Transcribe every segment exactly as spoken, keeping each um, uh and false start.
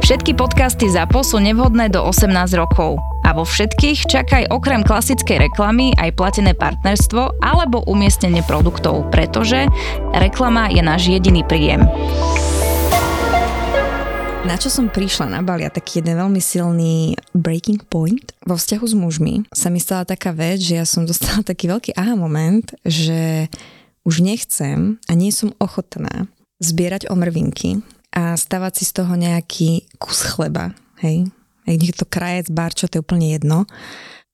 Všetky podcasty ZAPO sú nevhodné do osemnásť rokov. A vo všetkých čakaj okrem klasickej reklamy aj platené partnerstvo alebo umiestnenie produktov, pretože reklama je náš jediný príjem. Na čo som prišla na Bali, taký jeden veľmi silný breaking point vo vzťahu s mužmi, sa mi stala taká vec, že ja som dostala taký veľký aha moment, že už nechcem a nie som ochotná zbierať omrvinky a stavať si z toho nejaký kus chleba, hej? Aj niekto krajec, barčo, to je úplne jedno.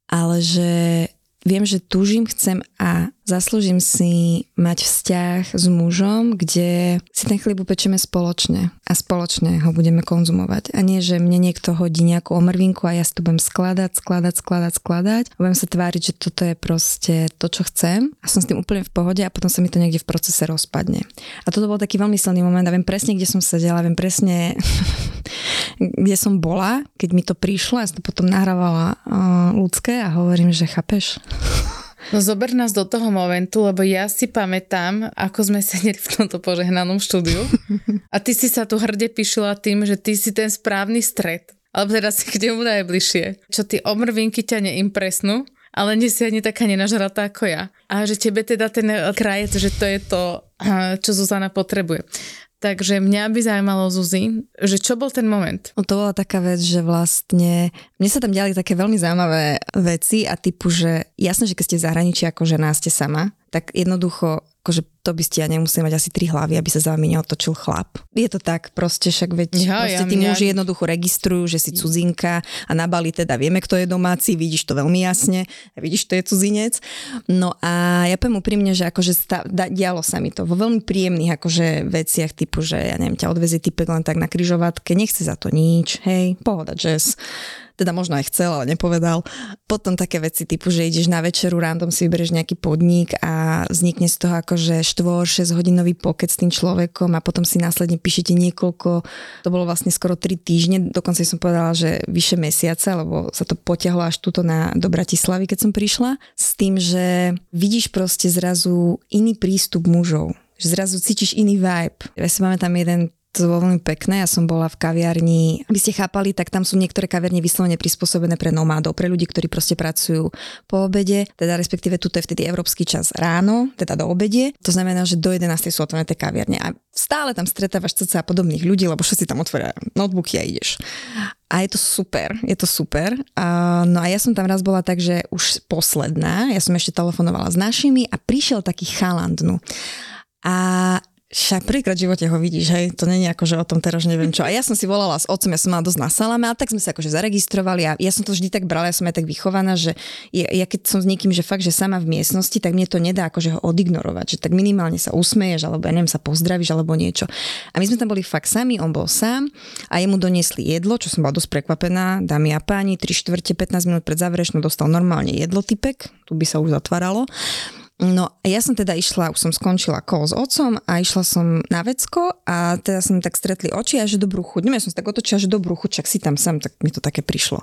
Ale že viem, že túžim, chcem a zaslúžim si mať vzťah s mužom, kde si ten chlieb upečeme spoločne a spoločne ho budeme konzumovať. A nie, že mne niekto hodí nejakú omrvinku a ja si to budem skladať, skladať, skladať, skladať. A budem sa tváriť, že toto je proste to, čo chcem a som s tým úplne v pohode a potom sa mi to niekde v procese rozpadne. A toto bol taký veľmi silný moment a viem presne, kde som sedela, viem presne... kde som bola, keď mi to prišlo, ja som to potom nahrávala uh, ľudské a hovorím, že chápeš. No zober nás do toho momentu, lebo ja si pamätám, ako sme sedeli v tomto požehnanom štúdiu a ty si sa tu hrde píšila tým, že ty si ten správny stred. Alebo teda si k nemu najbližšie. Čo ty omrvinky ťa neimpresnú, ale nie si ani taká nenažratá ako ja. A že tebe teda ten krajec, že to je to, čo Zuzana potrebuje. Takže mňa by zaujímalo, Zuzi, že čo bol ten moment? No to bola taká vec, že vlastne mne sa tam diali také veľmi zaujímavé veci a typu, že jasné, že keď ste v zahraničí ako žena, ste sama, tak jednoducho, akože to by ste ja nemuseli mať asi tri hlavy, aby sa za vami neotočil chlap. Je to tak, proste však veď ja, proste ja, tí mňa... muži jednoducho registrujú, že si cudzinka a na Bali teda vieme, kto je domáci, vidíš to veľmi jasne, vidíš, to je cudzinec. No a ja poviem úprimne, že akože stav, da, dialo sa mi to vo veľmi príjemných akože veciach typu, že ja neviem, ťa odvezie typek len tak na križovatke, nechce za to nič, hej, pohoda, jazz. Teda možno aj chcel, ale nepovedal. Potom také veci typu, že ideš na večeru, random si vyberieš nejaký podnik a vznikne z toho akože štyri až šesť hodinový pokec s tým človekom a potom si následne píšete niekoľko, to bolo vlastne skoro tri týždne, dokonca som povedala, že vyše mesiaca, lebo sa to potiahlo až tuto na, do Bratislavy, keď som prišla, s tým, že vidíš proste zrazu iný prístup mužov, že zrazu cítiš iný vibe. Ja si máme tam jeden. To bolo veľmi pekné, ja som bola v kaviarni, aby ste chápali, tak tam sú niektoré kaviarne vyslovene prispôsobené pre nomádov, pre ľudí, ktorí proste pracujú po obede, teda respektíve tuto je vtedy európsky čas ráno, teda do obede, to znamená, že do jedenástej sú otvorené tie kaviarne a stále tam stretávaš cca podobných ľudí, lebo všetci tam otvoria notebooky a ideš. A je to super, je to super. Uh, no a ja som tam raz bola tak, že už posledná, ja som ešte telefonovala s našimi a prišiel taký chalandnu. A však prvýkrát v živote ho vidíš, hej, to není ako, že o tom teraz neviem čo. A ja som si volala s otcom, ja som mala dosť na salame, ale tak sme sa akože zaregistrovali a ja som to vždy tak brala, ja som aj tak vychovaná, že ja, ja keď som s niekým, že fakt, že sama v miestnosti, tak mne to nedá akože ho odignorovať, že tak minimálne sa usmeješ, alebo ja neviem, sa pozdravíš, alebo niečo. A my sme tam boli fakt sami, on bol sám a jemu doniesli jedlo, čo som bola dosť prekvapená, dámy a páni, tri štvrte, pätnásť minút pred záverečnou dostal normálne jedlo typek, tu by sa už zatváralo. No ja som teda išla, už som skončila kol s otcom a išla som na vecko a teda som tak stretli oči a že do bruchu, neviem, ja som sa tak otočila, že do bruchu, čak si tam sám, tak mi to také prišlo.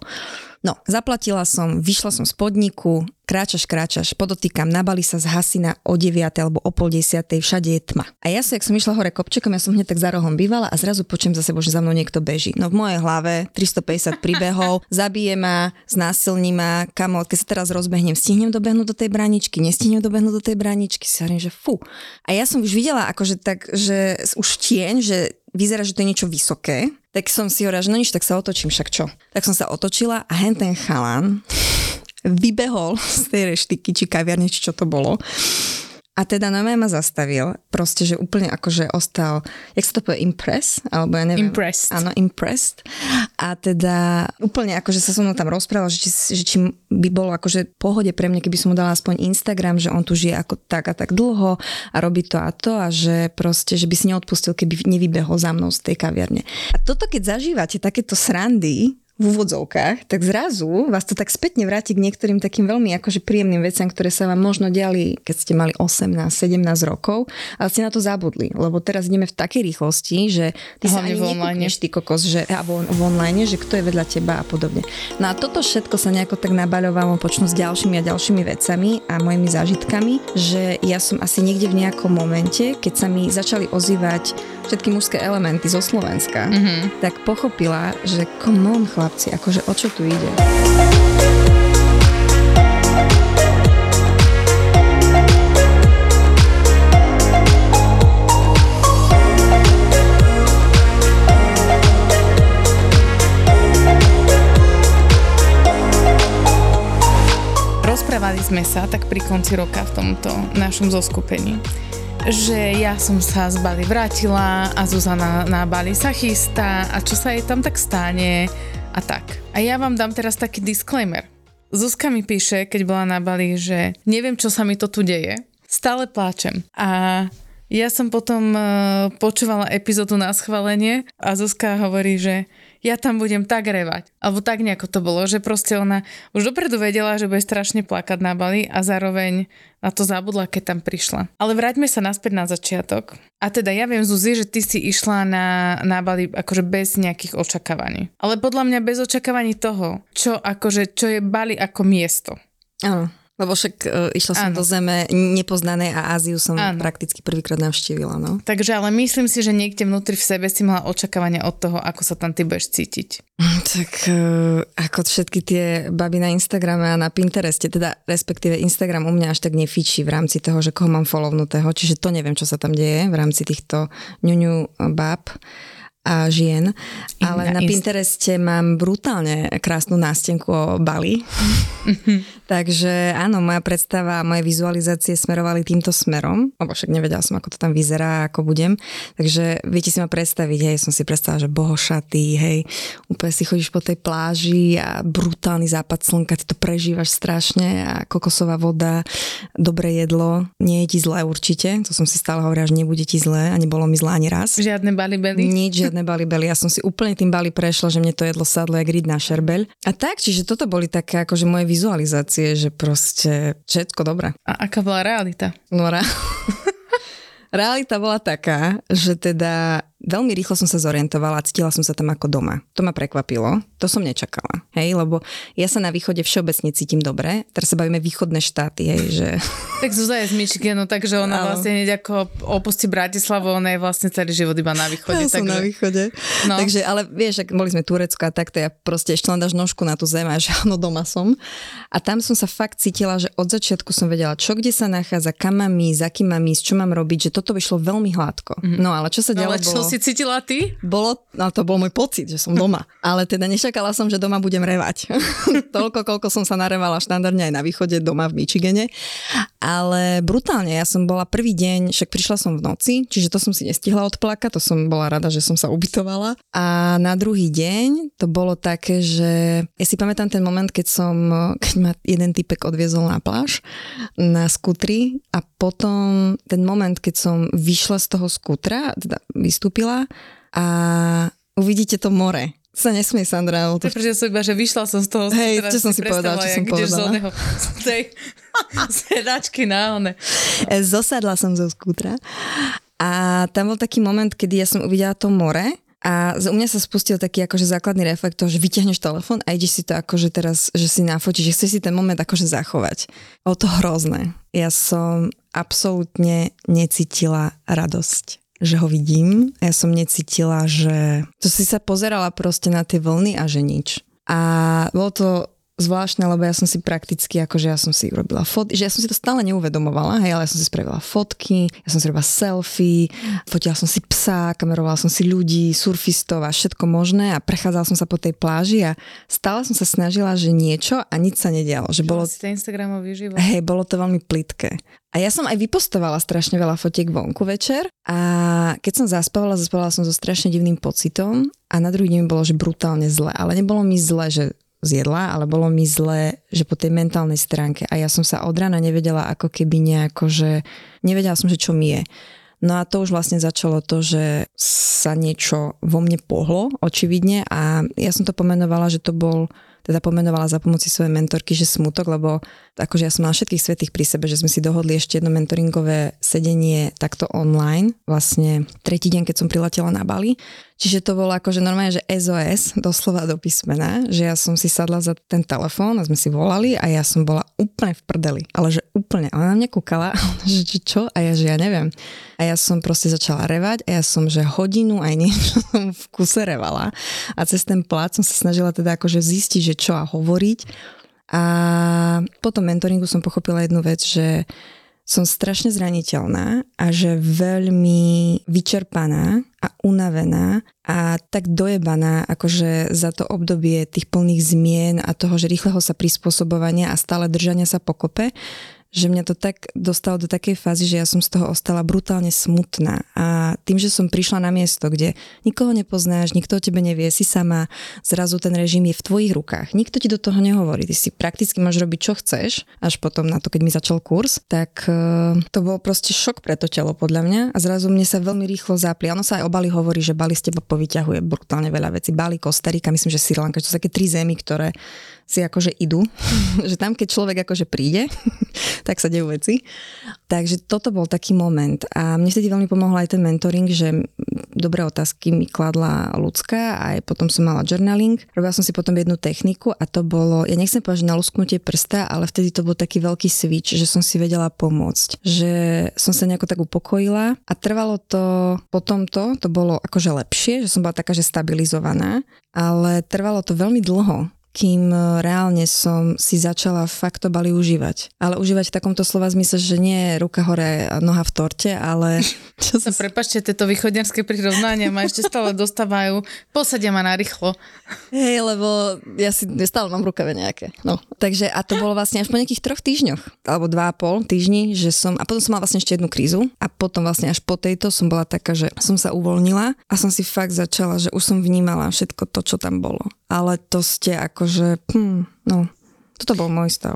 No, zaplatila som, vyšla som z podniku, kráčaš, kráčaš, podotýkam, na Bali sa zhasí na o deviatej alebo o pol desiatej, všade je tma. A ja som, jak som išla hore kopčekom, ja som hneď tak za rohom bývala a zrazu počujem za sebou, že za mnou niekto beží. No v mojej hlave tristopäťdesiat príbehov, zabije ma, znásilní ma, kamo, keď sa teraz rozbehnem, stihnem dobehnúť do tej bráničky, nestihnem dobehnúť do tej bráničky, si hovorím, že fú. A ja som už videla akože tak, že už tieň, že vyzerá, že to je niečo vysoké, tak som si hovorila, že no nič, tak sa otočím, však čo? Tak som sa otočila a hen ten chalan vybehol z tej reštiky, či kaviarne, či čo to bolo. A teda normálne ma zastavil, proste, že úplne akože ostal, jak sa to povie, impress? Alebo ja neviem. Impressed. Áno, impressed. A teda úplne akože sa som tam rozprával, že či, že či by bolo akože pohode pre mňa, keby som mu dala aspoň Instagram, že on tu žije ako tak a tak dlho a robí to a to a že proste, že by si neodpustil, keby nevybehol za mnou z tej kaviarne. A toto, keď zažívate takéto srandy v úvodzovkách, tak zrazu vás to tak spätne vráti k niektorým takým veľmi akože príjemným veciam, ktoré sa vám možno diali, keď ste mali osemnásť sedemnásť rokov, ale ste na to zabudli, lebo teraz ideme v takej rýchlosti, že ty sa ani nekúkneš ty kokos, že, alebo v online, že kto je vedľa teba a podobne. No a toto všetko sa nejako tak nabaľovalo počnú s ďalšími a ďalšími vecami a mojimi zážitkami, že ja som asi niekde v nejakom momente, keď sa mi začali ozývať všetky mužské elementy zo Slovenska, mm-hmm. tak pochopila, že come on, chlapci, akože o čo tu ide. Rozprávali sme sa tak pri konci roka v tomto našom zoskupení, že ja som sa z Bali vrátila a Zuzana na Bali sa chystá a čo sa jej tam tak stane a tak. A ja vám dám teraz taký disclaimer. Zuzka mi píše, keď bola na Bali, že neviem, čo sa mi to tu deje. Stále pláčem. A ja som potom počúvala epizódu na schválenie a Zuzka hovorí, že ja tam budem tak revať. Alebo tak nejako to bolo, že proste ona už dopredu vedela, že bude strašne plakať na Bali a zároveň na to zabudla, keď tam prišla. Ale vráťme sa naspäť na začiatok. A teda ja viem, Zuzi, že ty si išla na, na Bali akože bez nejakých očakávaní. Ale podľa mňa bez očakávaní toho, čo, akože, čo je Bali ako miesto. Áno, lebo však e, išla som ano. do zeme nepoznanej a Áziu som ano. prakticky prvýkrát navštívila. No. Takže ale myslím si, že niekde vnútri v sebe si mala očakávania od toho, ako sa tam ty budeš cítiť. Tak ako všetky tie baby na Instagrame a na Pintereste, teda respektíve Instagram u mňa až tak nefičí v rámci toho, že koho mám follownutého, čiže to neviem, čo sa tam deje v rámci týchto ňuňu báb a žien, ale na, na Pintereste mám brutálne krásnu nástenku o Bali. Takže áno, moja predstava a moje vizualizácie smerovali týmto smerom, lebo však nevedela som, ako to tam vyzerá, ako budem. Takže viete si ma predstaviť, hej, som si predstavila, že bohošatý, hej, úplne si chodíš po tej pláži a brutálny západ slnka, ty to prežívaš strašne a kokosová voda, dobré jedlo, nie je ti zlé určite, to som si stále hovorila, že nebude ti zlé a nebolo mi zlé ani raz. Žiadne balibeli. Nič, Bali, Bali. Ja som si úplne tým Bali prešla, že mne to jedlo sadlo jak ryd na šerbeľ. A tak, čiže toto boli také akože moje vizualizácie, že proste všetko dobré. A aká bola realita? No ra- realita bola taká, že teda veľmi rýchlo som sa zorientovala a cítila som sa tam ako doma. To ma prekvapilo. To som nečakala. Hej, lebo ja sa na východe všeobecne cítim dobre. Teraz sa bavíme východné štáty, hej, že... Tak Zuzá je z Michiganu, takže ona no. vlastne nejako opustí Bratislavu, ona je vlastne celý život iba na východe. Ja takže... som na východe. No. Takže, ale vieš, ak boli sme Turecko a takto, ja proste ešte len dáš nožku na tú zem a že áno, doma som. A tam som sa fakt cítila, že od začiatku som vedela, čo kde sa nachádza, kam mám ísť, za kým mám ísť, čo mám robiť, že toto by šlo veľmi hladko. Mm-hmm. No ale čo sa dialo, no, bolo... cítila ty? Bolo, no to bol môj pocit, že som doma. Ale teda nečakala som, že doma budem revať. Toľko, koľko som sa narevala štandardne aj na východe doma v Michigane. Ale brutálne, ja som bola prvý deň, však prišla som v noci, čiže to som si nestihla odplakať, to som bola rada, že som sa ubytovala. A na druhý deň to bolo také, že ja si pamätám ten moment, keď som, keď ma jeden typek odviezol na pláž, na skutri a potom ten moment, keď som vyšla z toho skutra, teda vystúpila a uvidíte to more. Sa nesmie, Sandra. To... Prečo som iba, že vyšla som z toho... Hej, čo som si povedala, čo som povedala. Ideš z tej sedačky na one. Zosadla som zo skútra a tam bol taký moment, kedy ja som uvidela to more a u mňa sa spustil taký akože základný reflektor, že vyťahneš telefón a ideš si to akože teraz, že si nafotíš, že chceš si ten moment akože zachovať. Bolo to hrozné. Ja som absolútne necítila radosť, že ho vidím. Ja som necítila, že... To si sa pozerala proste na tie vlny a že nič. A bolo to zvláštne, lebo ja som si prakticky, akože ja som si urobila fotky, že ja som si to stále neuvedomovala, hej, ale ja som si spravila fotky, ja som si robila selfie, fotila som si psa, kamerovala som si ľudí, surfistov a všetko možné a prechádzala som sa po tej pláži a stále som sa snažila, že niečo a nič sa nedialo. Že bolo... Si ten Instagramový život. Hej, bolo to veľmi plitké. A ja som aj vypostovala strašne veľa fotiek vonku večer a keď som zaspávala, zaspávala som so strašne divným pocitom a na druhý deň bolo, že brutálne zle, ale nebolo mi zle, že zjedla, ale bolo mi zle, že po tej mentálnej stránke a ja som sa od rána nevedela ako keby nejako, že nevedela som, že čo mi je. No a to už vlastne začalo to, že sa niečo vo mne pohlo, očividne, a ja som to pomenovala, že to bol, teda pomenovala za pomoci svojej mentorky, že smutok, lebo akože ja som mala všetkých svätých pri sebe, že sme si dohodli ešte jedno mentoringové sedenie takto online, vlastne tretí deň, keď som priletela na Bali. Čiže to bolo akože normálne, že es o es, doslova do písmena, že ja som si sadla za ten telefón a sme si volali a ja som bola úplne v prdeli, ale že úplne, ona na mňa kúkala, že čo, a ja, že ja neviem. A ja som proste začala revať a ja som, že hodinu aj niečo som v kuse revala a cez ten plát som sa snažila teda akože zistiť, že čo a hovoriť. A po tom mentoringu som pochopila jednu vec, že som strašne zraniteľná a že veľmi vyčerpaná a unavená a tak dojebaná akože za to obdobie tých plných zmien a toho, že rýchleho sa prispôsobovania a stále držania sa pokope, že mňa to tak dostalo do takej fázy, že ja som z toho ostala brutálne smutná. A tým, že som prišla na miesto, kde nikoho nepoznáš, nikto o tebe nevie, si sama, zrazu ten režim je v tvojich rukách. Nikto ti do toho nehovorí. Ty si prakticky máš robiť, čo chceš, až potom na to, keď mi začal kurz, tak uh, to bol proste šok pre to telo, podľa mňa. A zrazu mne sa veľmi rýchlo zapli. Ono sa aj o Bali hovorí, že Bali z teba povyťahuje brutálne veľa vecí. Bali, Kostarika, myslím, že Sri Lanka, to sú také tri zemi, ktoré si akože idú, že tam, keď človek akože príde, tak sa dejú veci. Takže toto bol taký moment a mne vtedy veľmi pomohol aj ten mentoring, že dobré otázky mi kladla ľudská a aj potom som mala journaling. Robila som si potom jednu techniku a to bolo, ja nechcem povedať, že na lusknutie prsta, ale vtedy to bol taký veľký switch, že som si vedela pomôcť, že som sa nejako tak upokojila a trvalo to po tomto, to bolo akože lepšie, že som bola taká, že stabilizovaná, ale trvalo to veľmi dlho, kým reálne som si začala fakt to Bali užívať. Ale užívať v takomto slova zmysle, že nie ruka hore a noha v torte, ale... Čo sa... Prepačte, tieto východňarské prirovnania ma ešte stále dostávajú. Posadia ma narýchlo. Hej, lebo ja si stále mám rukave nejaké. No. Takže a to bolo vlastne až po nejakých troch týždňoch, alebo dva a pol týždni, že som... A potom som mala vlastne ešte jednu krízu a potom vlastne až po tejto som bola taká, že som sa uvoľnila a som si fakt začala, že už som vnímala všetko to, čo tam bolo. Ale to ste ako že, hm, no, toto bol môj stav.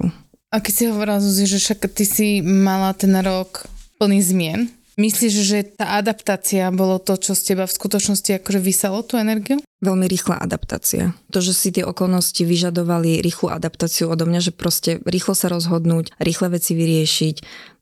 A keď si hovorila, Zuzi, že však ty si mala ten rok plný zmien, myslíš, že tá adaptácia bolo to, čo z teba v skutočnosti akože vysalo tú energiu? Veľmi rýchla adaptácia. To, že si tie okolnosti vyžadovali rýchlu adaptáciu odo mňa, že proste rýchlo sa rozhodnúť, rýchle veci vyriešiť.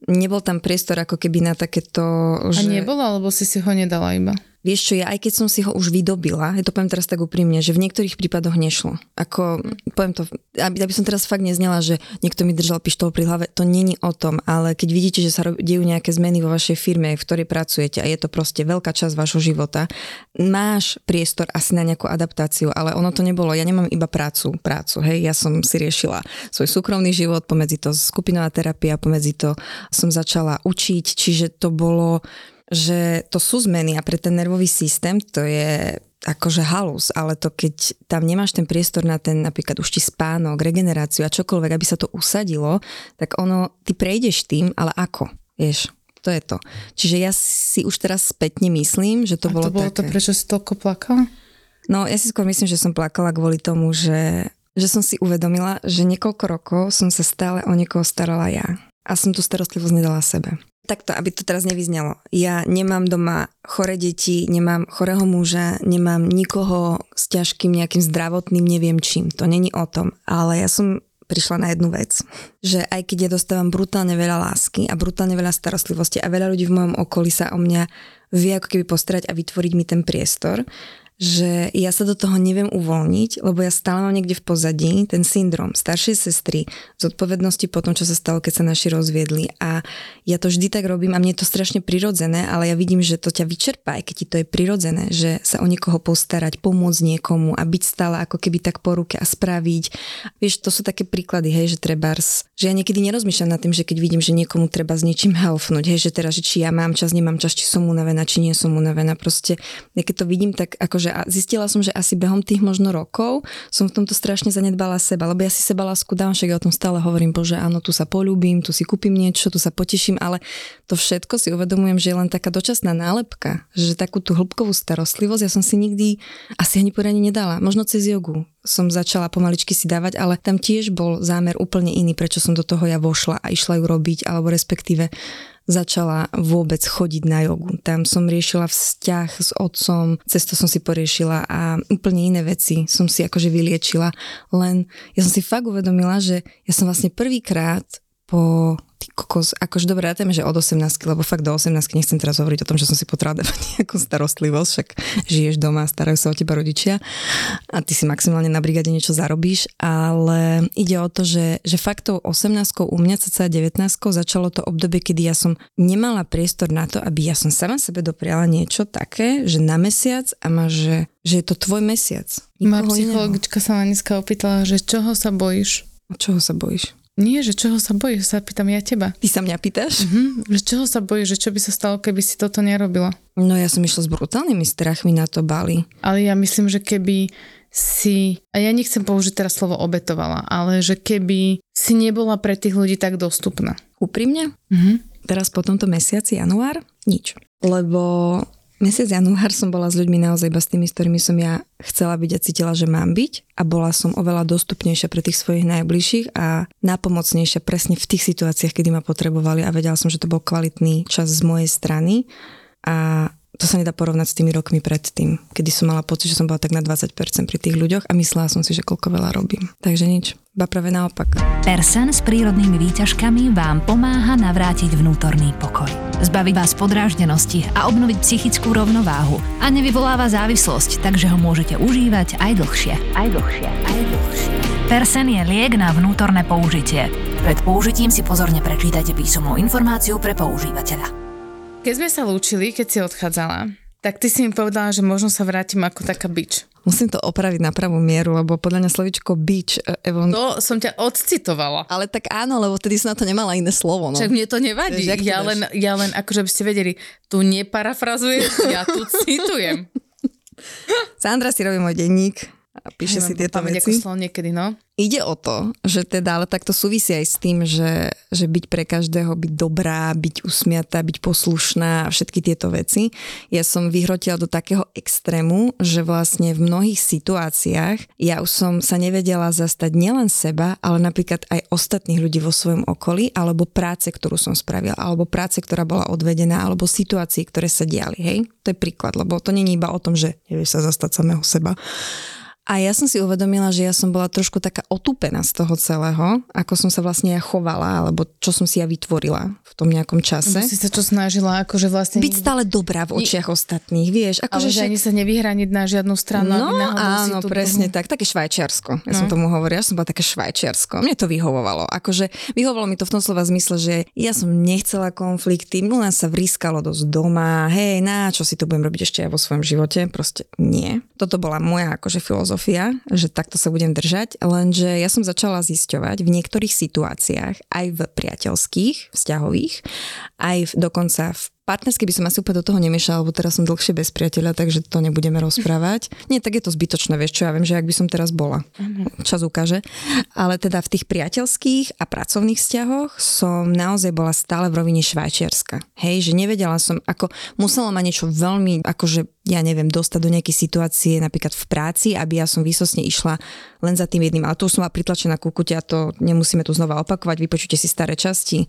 Nebol tam priestor ako keby na takéto... Že... A nebolo, alebo si si ho nedala iba? Vieš čo, ja aj keď som si ho už vydobila, ja to poviem teraz tak úprimne, že v niektorých prípadoch nešlo. Ako, poviem to, aby, aby som teraz fakt neznela, že niekto mi držal pištol pri hlave, to není o tom, ale keď vidíte, že sa dejú nejaké zmeny vo vašej firme, v ktorej pracujete a je to proste veľká časť vášho života, máš priestor asi na nejakú adaptáciu, ale ono to nebolo. Ja nemám iba prácu, prácu, hej, ja som si riešila svoj súkromný život, pomedzi to skupinová terapia, pomedzi to som začala učiť, čiže to bolo... že to sú zmeny a pre ten nervový systém to je akože halus, ale to keď tam nemáš ten priestor na ten napríklad už ti spánok, regeneráciu a čokoľvek, aby sa to usadilo, tak ono, ty prejdeš tým, ale ako, vieš, to je to. Čiže ja si už teraz spätne myslím, že to a bolo také. A to bolo také... to, prečo si toľko plakala? No, ja si skôr myslím, že som plakala kvôli tomu, že, že som si uvedomila, že niekoľko rokov som sa stále o niekoho starala ja a som tú starostlivosť nedala sebe. Takto, aby to teraz nevyznelo. Ja nemám doma choré deti, nemám chorého muža, nemám nikoho s ťažkým nejakým zdravotným, neviem čím. To není o tom. Ale ja som prišla na jednu vec, že aj keď ja dostávam brutálne veľa lásky a brutálne veľa starostlivosti a veľa ľudí v mojom okolí sa o mňa vie ako keby postarať a vytvoriť mi ten priestor, že ja sa do toho neviem uvoľniť, lebo ja stále mám niekde v pozadí ten syndrom staršej sestry, zodpovednosti po tom, čo sa stalo, keď sa naši rozviedli. A ja to vždy tak robím a mne je to strašne prirodzené, ale ja vidím, že to ťa vyčerpá, aj keď ti to je prirodzené, že sa o niekoho postarať, pomôcť niekomu a byť stále ako keby tak po ruke a spraviť. Vieš, to sú také príklady, hej, že trebárs, že ja niekedy nerozmýšľam nad tým, že keď vidím, že niekomu treba s niečím helfnúť, hej, že teraz, že či ja mám čas, nemám čas, či som unavená, či nie som unavená. Proste, ja keď to vidím, tak akože a zistila som, že asi behom tých možno rokov som v tomto strašne zanedbala seba, lebo ja si seba lásku dám, však ja o tom stále hovorím, bože áno, tu sa poľúbim, tu si kúpim niečo, tu sa poteším, ale to všetko si uvedomujem, že je len taká dočasná nálepka, že takú tú hĺbkovú starostlivosť ja som si nikdy asi ani poriadne nedala, možno cez jogu som začala pomaličky si dávať, ale tam tiež bol zámer úplne iný, prečo som do toho ja vošla a išla ju robiť, alebo respektíve začala vôbec chodiť na jogu. Tam som riešila vzťah s otcom, cez to som si poriešila a úplne iné veci som si akože vyliečila. Len ja som si fakt uvedomila, že ja som vlastne prvýkrát po... Ty kokos, akože dobre, ja tam je, že od osemnástky, lebo fakt do osemnástky nechcem teraz hovoriť o tom, že som si potrebovala dávať nejakú starostlivosť, však žiješ doma, starajú sa o teba rodičia a ty si maximálne na brigáde niečo zarobíš, ale ide o to, že, že fakt tou osemnástkou u mňa cca devätnástkou začalo to obdobie, kedy ja som nemala priestor na to, aby ja som sama sebe dopriala niečo také, že na mesiac a máš, že, že je to tvoj mesiac. Moja psychologička sa ma dneska opýtala, že čoho sa bojíš? A čoho sa bojíš? Nie, že čoho sa bojíš, sa pýtam ja teba. Ty sa mňa pýtaš? Mhm, že čoho sa bojíš, že čo by sa stalo, keby si toto nerobila? No ja som išla s brutálnymi strachmi na to Bali. Ale ja myslím, že keby si, a ja nechcem použiť teraz slovo obetovala, ale že keby si nebola pre tých ľudí tak dostupná. Úprimne? Mhm. Teraz po tomto mesiaci, január, nič. Lebo mesiac január som bola s ľuďmi naozaj iba s tými, s ktorými som ja chcela byť a cítila, že mám byť a bola som oveľa dostupnejšia pre tých svojich najbližších a nápomocnejšia presne v tých situáciách, kedy ma potrebovali a vedela som, že to bol kvalitný čas z mojej strany a to sa nedá porovnať s tými rokmi predtým, kedy som mala pocit, že som bola tak na dvadsať percent pri tých ľuďoch a myslela som si, že koľko veľa robím. Takže nič, ba práve naopak. Persen s prírodnými výťažkami vám pomáha navrátiť vnútorný pokoj, zbaviť vás podráždenosti a obnoviť psychickú rovnováhu a nevyvoláva závislosť, takže ho môžete užívať aj dlhšie. Aj dlhšie. Aj dlhšie. Persen je liek na vnútorné použitie. Pred použitím si pozorne prečítajte písomnú informáciu pre používateľa. Keď sme sa lúčili, keď si odchádzala, tak ty si mi povedala, že možno sa vrátim ako taká bič. Musím to opraviť na pravú mieru, lebo podľa mňa slovičko bič. Evon... To som ťa odcitovala. Ale tak áno, lebo tedy som na to nemala iné slovo. No. Však mne to nevadí. Tež, ja, len, ja len, akože by ste vedeli, tu neparafrazujem, ja tu citujem. Sandra si robí môj denník a píše si tieto veci. Niekedy, no. Ide o to, že teda, ale takto súvisí aj s tým, že, že byť pre každého, byť dobrá, byť usmiatá, byť poslušná a všetky tieto veci. Ja som vyhrotila do takého extrému, že vlastne v mnohých situáciách ja už som sa nevedela zastať nielen seba, ale napríklad aj ostatných ľudí vo svojom okolí, alebo práce, ktorú som spravila, alebo práce, ktorá bola odvedená, alebo situácie, ktoré sa diali. Hej? To je príklad, lebo to nie je iba o tom, že nevieš sa zastať samého seba. A ja som si uvedomila, že ja som bola trošku taká otúpená z toho celého, ako som sa vlastne ja chovala, alebo čo som si ja vytvorila v tom nejakom čase. Aby si sa čo snažila, akože vlastne... Byť stále dobrá v očiach I... ostatných, vieš. Ako ale že ani sa nevyhraniť na žiadnu stranu. No áno, tú... presne tak. Také Švajčiarsko. Ja no. som tomu hovorila, že som bola také Švajčiarsko. Mne to vyhovovalo. Akože vyhovovalo mi to v tom slova zmysle, že ja som nechcela konflikty, mňa sa vrískalo dosť doma. Hej, na čo si to budem robiť ešte ja vo svojom živote? Proste nie. Toto bola moja akože filozofia, že takto sa budem držať, lenže ja som začala zisťovať v niektorých situáciách, aj v priateľských, vzťahových, aj v, dokonca v partnerskej by som asi úplne do toho nemiešala, lebo teraz som dlhšie bez priateľa, takže to nebudeme rozprávať. Nie, tak je to zbytočné, vieš čo, ja viem, že ak by som teraz bola. Čas ukáže. Ale teda v tých priateľských a pracovných vzťahoch som naozaj bola stále v rovine Švajčiarska. Hej, že nevedela som, ako musela ma niečo veľmi, akože ja neviem, dostať do nejakej situácie napríklad v práci, aby ja som výsostne išla len za tým jedným. Ale tu som ma pritlačená ku kúte a to nemusíme tu znova opakovať. Vypočujte si staré časti.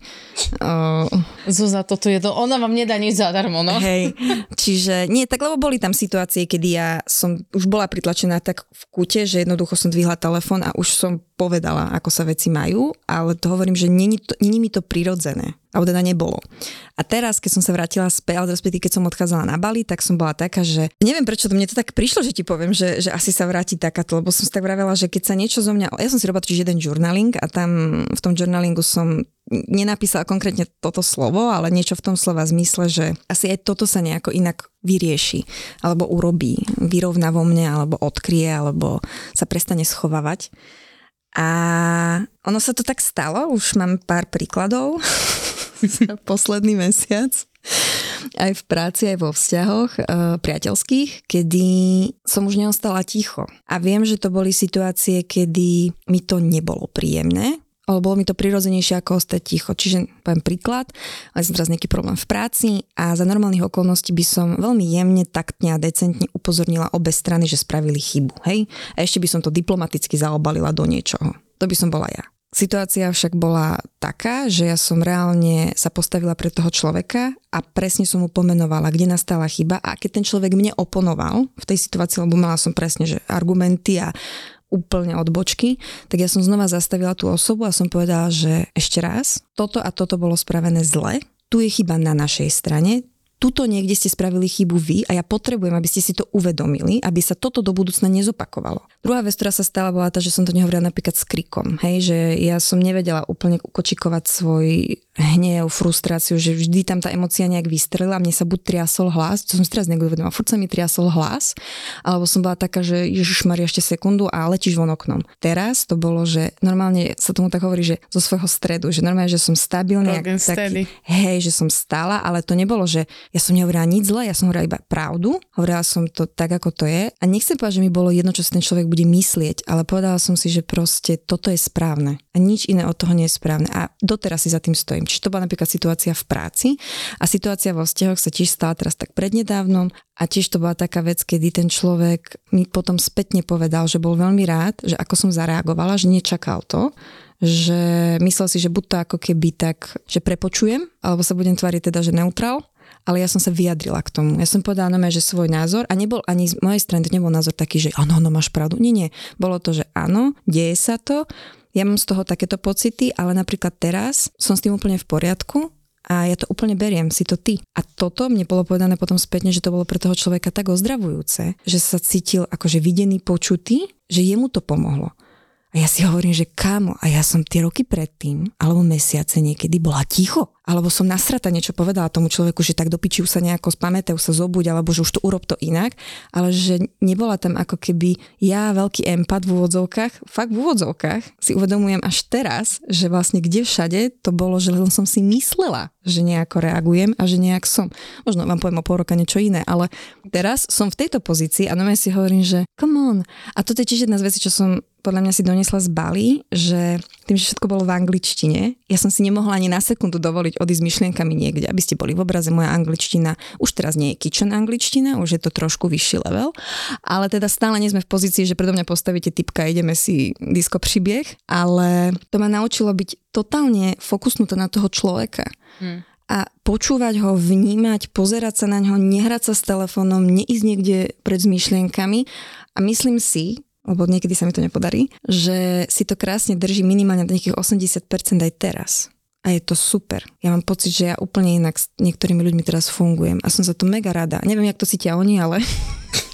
Uh... Zuzá, toto je to. Ona vám nedá nič zadarmo, no? Hej. Čiže nie, tak lebo boli tam situácie, kedy ja som už bola pritlačená tak v kúte, že jednoducho som dvihla telefón a už som povedala, ako sa veci majú, ale to hovorím, že není mi to prirodzené. Alebo teda nebolo. A teraz, keď som sa vrátila späť, ale keď som odchádzala na Bali, tak som bola taká, že neviem prečo to mne to tak prišlo, že ti poviem, že, že asi sa vráti takáto, lebo som si tak vravela, že keď sa niečo zo mňa... Ja som si robila totiž jeden journaling a tam v tom journalingu som nenapísala konkrétne toto slovo, ale niečo v tom slova zmysle, že asi aj toto sa nejako inak vyrieši, alebo urobí, vyrovná vo mne, alebo odkrie, alebo sa prestane schovávať. A ono sa to tak stalo, už mám pár príkladov za posledný mesiac, aj v práci, aj vo vzťahoch e, priateľských, kedy som už neostala ticho. A viem, že to boli situácie, kedy mi to nebolo príjemné, ale bolo mi to prirodzenejšie ako ostať ticho. Čiže poviem príklad, ale som teraz nejaký problém v práci a za normálnych okolností by som veľmi jemne, taktne a decentne upozornila obe strany, že spravili chybu. Hej? A ešte by som to diplomaticky zaobalila do niečoho. To by som bola ja. Situácia však bola taká, že ja som reálne sa postavila pre toho človeka a presne som mu pomenovala, kde nastala chyba, a keď ten človek mne oponoval v tej situácii, lebo mala som presne, že argumenty a úplne odbočky, tak ja som znova zastavila tú osobu a som povedala, že ešte raz, toto a toto bolo spravené zle, tu je chyba na našej strane, tuto niekde ste spravili chybu vy a ja potrebujem, aby ste si to uvedomili, aby sa toto do budúcna nezopakovalo. Druhá vec, ktorá sa stala, bola tá, že som to nehovorila napríklad s krikom, hej, že ja som nevedela úplne ukočikovať svoj hnev, frustráciu, že vždy tam tá emócia nejak vystrelila, mne sa buď triasol hlas, to som si teraz neuvedomila, furt sa mi triasol hlas, alebo som bola taká, že ježišmaria ešte sekundu a letíš von oknom. Teraz to bolo, že normálne sa tomu tak hovorí, že zo svojho stredu, že normálne, že som stabilný, taký, hej, že som stála, ale to nebolo, že ja som nehovorila nič zle, ja som hovorila iba pravdu, hovorila som to tak, ako to je. A nechcem povedať, že mi bolo jedno, čo si ten človek bude myslieť, ale povedala som si, že proste toto je správne a nič iné od toho nie je správne. A doteraz si za tým stojím. Či to bola napríklad situácia v práci a situácia vo vzťahoch sa tiež stala teraz tak prednedávnom. A tiež to bola taká vec, kedy ten človek mi potom spätne povedal, že bol veľmi rád, že ako som zareagovala, že nečakal to, že myslel si, že buď to ako keby tak, že prepočujem, alebo sa budem tváriť teda, že neutrál, ale ja som sa vyjadrila k tomu. Ja som povedala nome, že svoj názor, a nebol ani z mojej strany, to nebol názor taký, že áno, áno, máš pravdu. Nie, nie. Bolo to, že áno, deje sa to, ja mám z toho takéto pocity, ale napríklad teraz som s tým úplne v poriadku, a ja to úplne beriem, si to ty. A toto mne bolo povedané potom spätne, že to bolo pre toho človeka tak ozdravujúce, že sa cítil akože videný, počutý, že jemu to pomohlo. A ja si hovorím, že kámo, a ja som tie roky predtým, alebo mesiace niekedy bola ticho. Alebo som nasrata niečo povedala tomu človeku, že tak do piči sa nejako spamätaj, sa zobuď, alebo že už to urob to inak. Ale že nebola tam ako keby ja, veľký empat v úvodzovkách, fakt v úvodzovkách, si uvedomujem až teraz, že vlastne kde všade to bolo, že len som si myslela, že nejako reagujem a že nejak som. Možno vám poviem o pol roka niečo iné, ale teraz som v tejto pozícii a no si hovorím, že come on. A toto je tiež jedna z vecí, čo som podľa mňa si doniesla z Bali, že tým, že všetko bolo v angličtine, ja som si nemohla ani na sekundu dovoliť odísť s myšlienkami niekde, aby ste boli v obraze. Moja angličtina už teraz nie je kitchen angličtina, už je to trošku vyšší level, ale teda stále nie sme v pozícii, že predo mňa postavíte typka a ideme si disko príbeh, ale to ma naučilo byť totálne fokusnutá na toho človeka. Hmm. A počúvať ho, vnímať, pozerať sa na ňo, nehrať sa s telefónom, neísť niekde pred myšlienkami. A myslím si, lebo niekedy sa mi to nepodarí, že si to krásne drží minimálne na nejakých osemdesiat percent aj teraz. A je to super. Ja mám pocit, že ja úplne inak s niektorými ľuďmi teraz fungujem a som za to mega rada. Neviem, jak to cítia oni, ale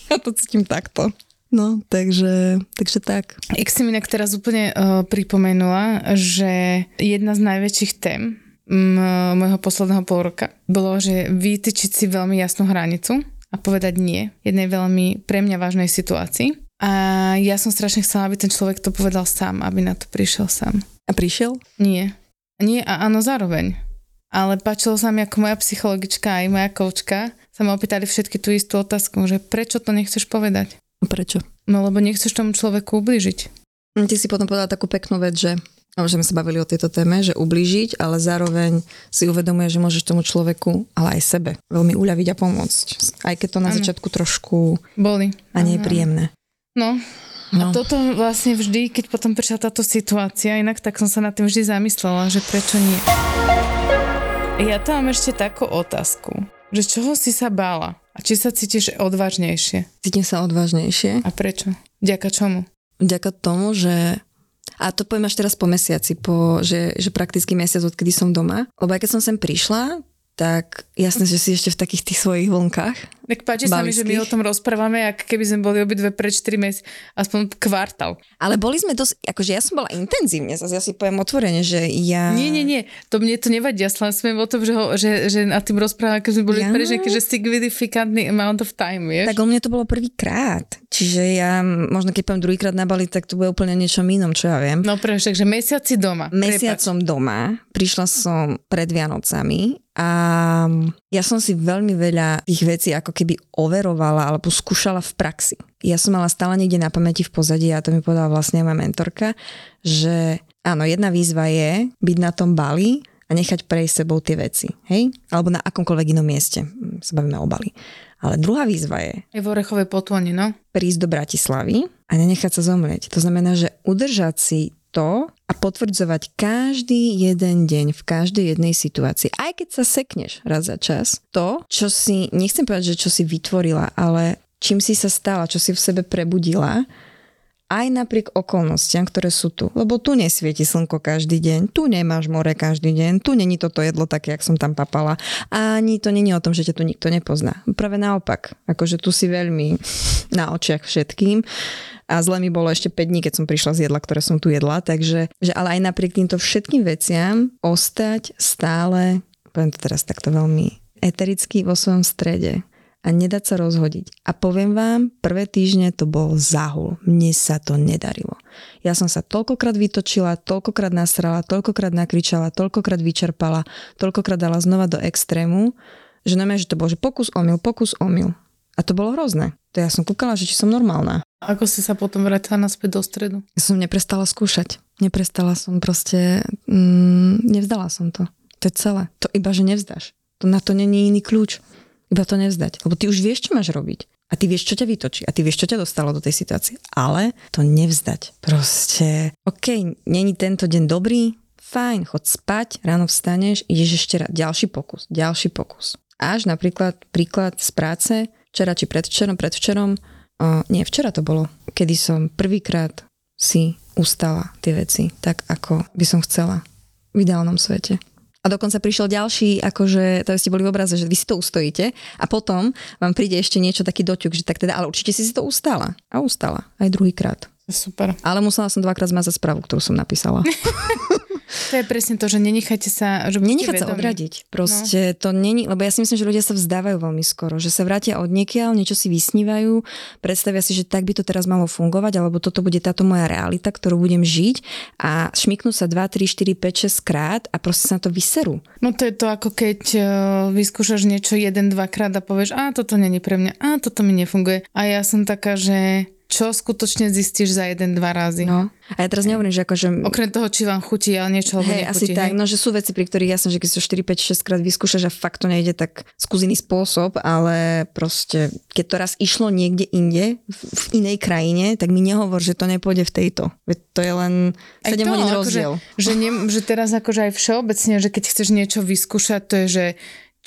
ja to cítim takto. No, takže, takže tak. Jak si mi inak teraz úplne uh, pripomenula, že jedna z najväčších tém m- môjho posledného pol roka bolo, že vytyčiť si veľmi jasnú hranicu a povedať nie jednej veľmi pre mňa vážnej situácii. A ja som strašne chcela, aby ten človek to povedal sám, aby na to prišiel sám. A prišiel? Nie. Nie a áno zároveň. Ale páčilo sa mi, ako moja psychologička aj moja koučka sa ma opýtali všetky tú istú otázku, že prečo to nechceš povedať? Prečo? No lebo nechceš tomu človeku ublížiť. Ty si potom povedala takú peknú vec, že že sme sa bavili o tejto téme, že ublížiť, ale zároveň si uvedomuje, že môžeš tomu človeku, ale aj sebe veľmi uľaviť a pomôcť. Aj keď to na ano. Začiatku trošku boli a nie je príjemné. No. no, a toto vlastne vždy, keď potom prišla táto situácia, inak tak som sa nad tým vždy zamyslela, že prečo nie. Ja tam mám ešte takú otázku, že čoho si sa bála a či sa cítiš odvážnejšie? Cítim sa odvážnejšie. A prečo? Vďaka čomu? Vďaka tomu, že... A to poviem až teraz po mesiaci, po, že, že prakticky mesiac, odkedy som doma. Lebo aj keď som sem prišla, tak jasné, že si ešte v takých tých svojich vlnkách. Tak páči sa mi, že my o tom rozprávame, ako keby sme boli obidve pred štyri mesiace, aspoň kvartál. Ale boli sme dosť, akože ja som bola intenzívne, zase ja si poviem otvorene, že ja... Nie, nie, nie, to mne to nevadí, ja sa smiem o tom, že, ho, že, že na tým rozprávame, keď sme boli ja... preč, že significantný amount of time, vieš? Tak o mne to bolo prvýkrát, čiže ja, možno keď poviem druhýkrát na Bali, tak to bude úplne niečo inom, čo ja viem. No prečo, takže mesiaci doma. Mesiacom doma, prišla som pred Vianocami a ja som si veľmi veľa tých vecí ako keby overovala alebo skúšala v praxi. Ja som mala stále niekde na pamäti v pozadí a to mi povedala vlastne moja mentorka, že áno, jedna výzva je byť na tom Bali a nechať prejsť sebou tie veci, hej? Alebo na akomkoľvek inom mieste, sa bavíme o Bali. Ale druhá výzva je... Je v Orechovej potôni, no? Prísť do Bratislavy a nenechať sa zomrieť. To znamená, že udržať si to a potvrdzovať každý jeden deň v každej jednej situácii. Aj keď sa sekneš raz za čas, to, čo si, nechcem povedať, že čo si vytvorila, ale čím si sa stala, čo si v sebe prebudila, aj napriek okolnostiam, ktoré sú tu. Lebo tu nesvieti slnko každý deň, tu nemáš more každý deň, tu není toto jedlo také, jak som tam papala. Ani to není o tom, že ťa tu nikto nepozná. Práve naopak, akože tu si veľmi na očiach všetkým. A zle mi bolo ešte päť dní, keď som prišla z jedla, ktoré som tu jedla. Takže, že ale aj napriek týmto všetkým veciam ostať stále, poviem to teraz takto veľmi etericky, vo svojom strede. A nedať sa rozhodiť. A poviem vám, prvé týždne to bol záhul. Mne sa to nedarilo. Ja som sa toľkokrát vytočila, toľkokrát nasrala, toľkokrát nakričala, toľkokrát vyčerpala, toľkokrát dala znova do extrému, že neviem, že to bol, že pokus omyl, pokus omyl. A to bolo hrozné. To ja som kúkala, že či som normálna. Ako si sa potom vrátila naspäť do stredu? Ja som neprestala skúšať. Neprestala som proste... Mm, nevzdala som to. To je celé. To iba, že nevzdáš. To na to není iný kľúč. Iba to nevzdať. Lebo ty už vieš, čo máš robiť. A ty vieš, čo ťa vytočí. A ty vieš, čo ťa dostalo do tej situácie. Ale to nevzdať. Proste, okej, okay, není tento deň dobrý, fajn, chod spať, ráno vstaneš, ideš ešte raz. Ďalší pokus, ďalší pokus. Až napríklad príklad z práce, včera či predvčerom, predvčerom, o, nie, včera to bolo, kedy som prvýkrát si ustala tie veci tak, ako by som chcela v ideálnom svete. A dokonca prišiel ďalší, akože, to ste boli v obraze, že vy si to ustojíte a potom vám príde ešte niečo taký doťuk, že tak teda, ale určite si si to ustala. A ustala. Aj druhýkrát. Super. Ale musela som dvakrát zmazať správu, ktorú som napísala. To je presne to, že nenechajte sa... Že nenechať sa odradiť. Proste no. To není, lebo ja si myslím, že ľudia sa vzdávajú veľmi skoro, že sa vrátia od niekiaľ, niečo si vysnívajú, predstavia si, že tak by to teraz malo fungovať, alebo toto bude táto moja realita, ktorú budem žiť a šmiknú sa dva, tri, štyri, päť, šesť krát a proste sa na to vyserú. No to je to, ako keď vyskúšaš niečo jeden, dva krát a povieš, a toto není pre mňa, a toto mi nefunguje. A ja som taká, že... Čo skutočne zistíš za jeden, dva razy. No. A ja teraz nehovorím, že akože... Okrem toho, či vám chutí, ale niečo alebo nechutí. Hej, asi tak. Hej? No, že sú veci, pri ktorých jasne, že keď si to štyri, päť, šesť krát vyskúšaš a fakt to nejde, tak skús iný spôsob, ale proste, keď to raz išlo niekde inde, v inej krajine, tak mi nehovor, že to nepôjde v tejto. Veď to je len sedem to, hodín rozdiel. Akože, že, ne, že teraz akože aj všeobecne, že keď chceš niečo vyskúšať, to je, že...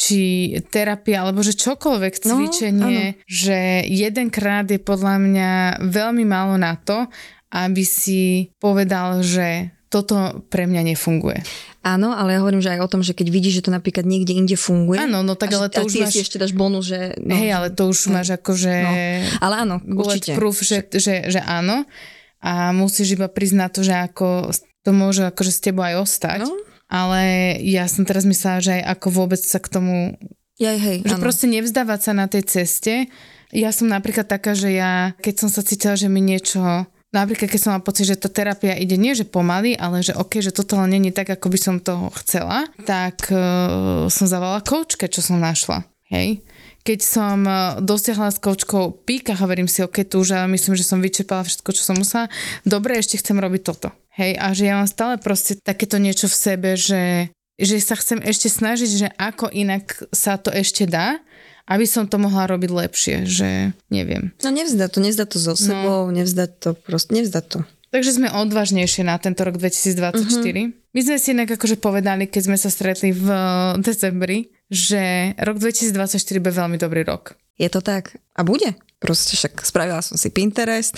či terapia, alebo že čokoľvek cvičenie, no, že jedenkrát je podľa mňa veľmi málo na to, aby si povedal, že toto pre mňa nefunguje. Áno, ale ja hovorím, že aj o tom, že keď vidíš, že to napríklad niekde inde funguje. Áno, no tak ale to už máš... ešte dáš bonus, že... No, hej, ale to už máš akože... No. Ale áno, určite. Proof, že, že, že áno. A musíš iba priznať to, že ako to môže akože s tebou aj ostať. No. Ale ja som teraz myslela, že aj ako vôbec sa k tomu... Jaj, hej, že áno. Proste nevzdávať sa na tej ceste. Ja som napríklad taká, že ja, keď som sa cítila, že mi niečo... Napríklad, keď som mala pocit, že tá terapia ide nie, že pomaly, ale že okej, okay, že toto len nie je tak, ako by som to chcela, tak uh, som zavolala koučke, čo som našla. Hej. Keď som dosiahla s koučkou pík a hovorím si, okej, okay, tu už myslím, že som vyčerpala všetko, čo som musela. Dobre, ešte chcem robiť toto. Hej, a že ja mám stále proste takéto niečo v sebe, že, že sa chcem ešte snažiť, že ako inak sa to ešte dá, aby som to mohla robiť lepšie, že neviem. No nevzdá to, nevzdá to so sebou, no. nevzdá to proste, nevzdá to. Takže sme odvážnejšie na tento rok dvetisícdvadsaťštyri. Uh-huh. My sme si inak akože povedali, keď sme sa stretli v decembri, že rok dvetisícdvadsaťštyri bude veľmi dobrý rok. Je to tak. A bude. Proste však spravila som si Pinterest.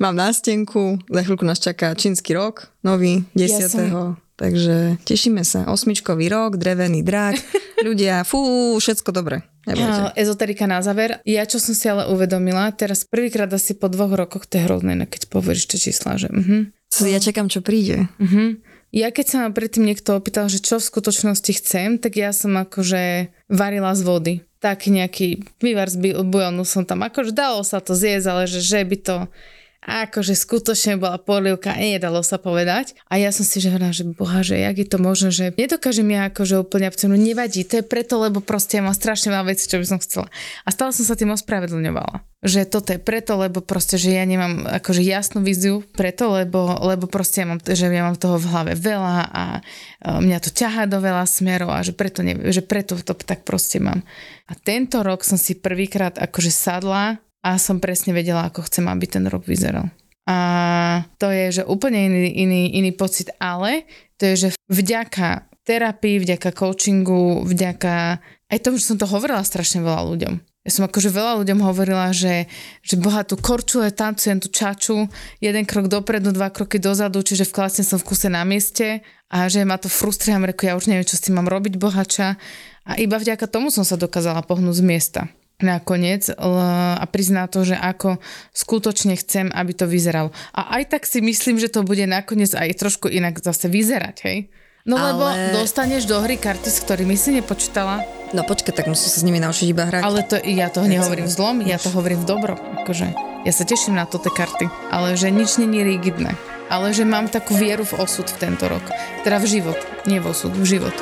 Mám nástenku. Za chvíľku nás čaká čínsky rok. Nový, desiateho. Ja som... Takže tešíme sa. Osmičkový rok, drevený drak. Ľudia, fú, všetko dobre. Ja, ezoterika na záver. Ja, čo som si ale uvedomila, teraz prvýkrát asi po dvoch rokoch, to je hrozné, keď poveríš tie čísla, že... Uh-huh. Ja čakám, čo príde. Uh-huh. Ja, keď sa ma predtým niekto opýtal, že čo v skutočnosti chcem, tak ja som akože varila z vody. Tak nejaký vývar z bujonu som tam, akože dalo sa to zjesť, ale že, že by to... akože skutočne bola polievka, nedalo sa povedať. A ja som si že hovorila, že boha, že jak je to možné, že nedokážem ja akože úplne absolútne, nevadí, to je preto, lebo proste ja mám strašne veľa vecí, čo by som chcela. A stále som sa tým ospravedlňovala. Že toto je preto, lebo proste, že ja nemám akože jasnú víziu, preto, lebo, lebo proste ja mám, že ja mám toho v hlave veľa a mňa to ťahá do veľa smerov a že preto, neviem, že preto to tak proste mám. A tento rok som si prvýkrát akože sadla. A som presne vedela, ako chcem, aby ten rok vyzeral. A to je, že úplne iný, iný, iný pocit, ale to je, že vďaka terapii, vďaka coachingu, vďaka aj tomu, že som to hovorila strašne veľa ľuďom. Ja som akože veľa ľuďom hovorila, že, že boha tu korčule, tancujem tu čaču, jeden krok dopredu, dva kroky dozadu, čiže vlastne som v kuse na mieste a že ma to frustruje, reku, ja už neviem, čo s tým mám robiť, bohača. A iba vďaka tomu som sa dokázala pohnúť z miesta nakoniec a prizná to, že ako skutočne chcem, aby to vyzeralo. A aj tak si myslím, že to bude nakoniec aj trošku inak zase vyzerať, hej? No ale... lebo dostaneš do hry karty, s ktorými si nepočítala. No počkaj, tak musíš sa s nimi naučiť iba hrať. Ale to, ja to nehovorím v zlom, ja to hovorím v dobro. Akože, ja sa teším na to, tie karty, ale že nič není rigidné. Ale že mám takú vieru v osud v tento rok. Teda v život, nie v osud, v život.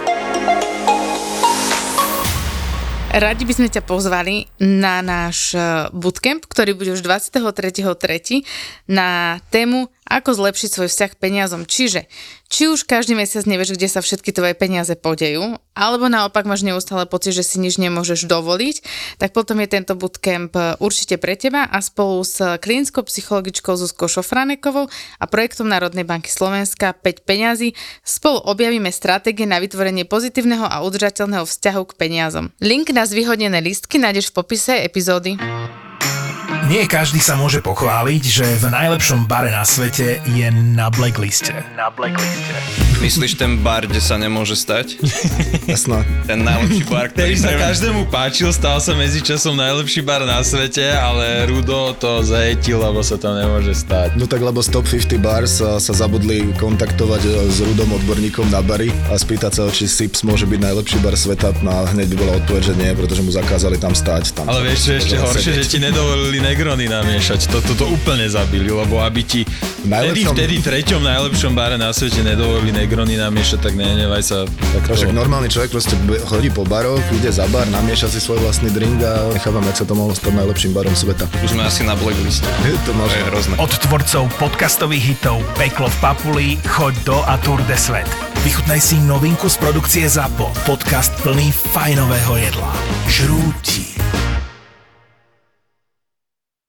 Radi by sme ťa pozvali na náš bootcamp, ktorý bude už dvadsiateho tretieho tretieho na tému ako zlepšiť svoj vzťah k peniazom. Čiže, či už každý mesiac nevieš, kde sa všetky tvoje peniaze podejú, alebo naopak máš neustále pocit, že si nič nemôžeš dovoliť, tak potom je tento bootcamp určite pre teba a spolu s klinickou psychologičkou Zuzkou Šofránekovou a projektom Národnej banky Slovenska päť peňazí spolu objavíme stratégie na vytvorenie pozitívneho a udržateľného vzťahu k peniazom. Link na zvýhodnené lístky nájdeš v popise epizódy. Nie každý sa môže pochváliť, že v najlepšom bare na svete je na Blackliste. Na Blackliste. Myslíš ten bar, kde sa nemôže stať? Jasné. Ten najlepší bar, ktorý sa každému páčil, stal sa medzičasom najlepší bar na svete, ale Rudo to zajetil, lebo sa tam nemôže stať. No tak lebo z Top päťdesiat Bars sa, sa zabudli kontaktovať s Rudom odborníkom na bary a spýtať sa, či Sips môže byť najlepší bar sveta, a hneď by bola odpoveď, že nie, pretože mu zakázali tam stáť. Tam ale vieš, čo ešte horšie, že ti nedovolili ne- Negrony namiešať. Toto to, to úplne zabili, lebo aby ti najlepšom... vtedy, vtedy treťom najlepšom bare na svete nedovolili Negrony namiešať, tak nehnevaj sa. Takže normálny človek proste chodí po baroch, ide za bar, namieša si svoj vlastný drink a nechávam, jak sa to mohlo stať najlepším barom sveta. Už sme asi na Blackliste. To, to je hrozné. Od tvorcov podcastových hitov Peklo v Papuli, Choď do a Tour de Svet. Vychutnaj si novinku z produkcie ZAPO. Podcast plný fajnového jedla. Žrúti.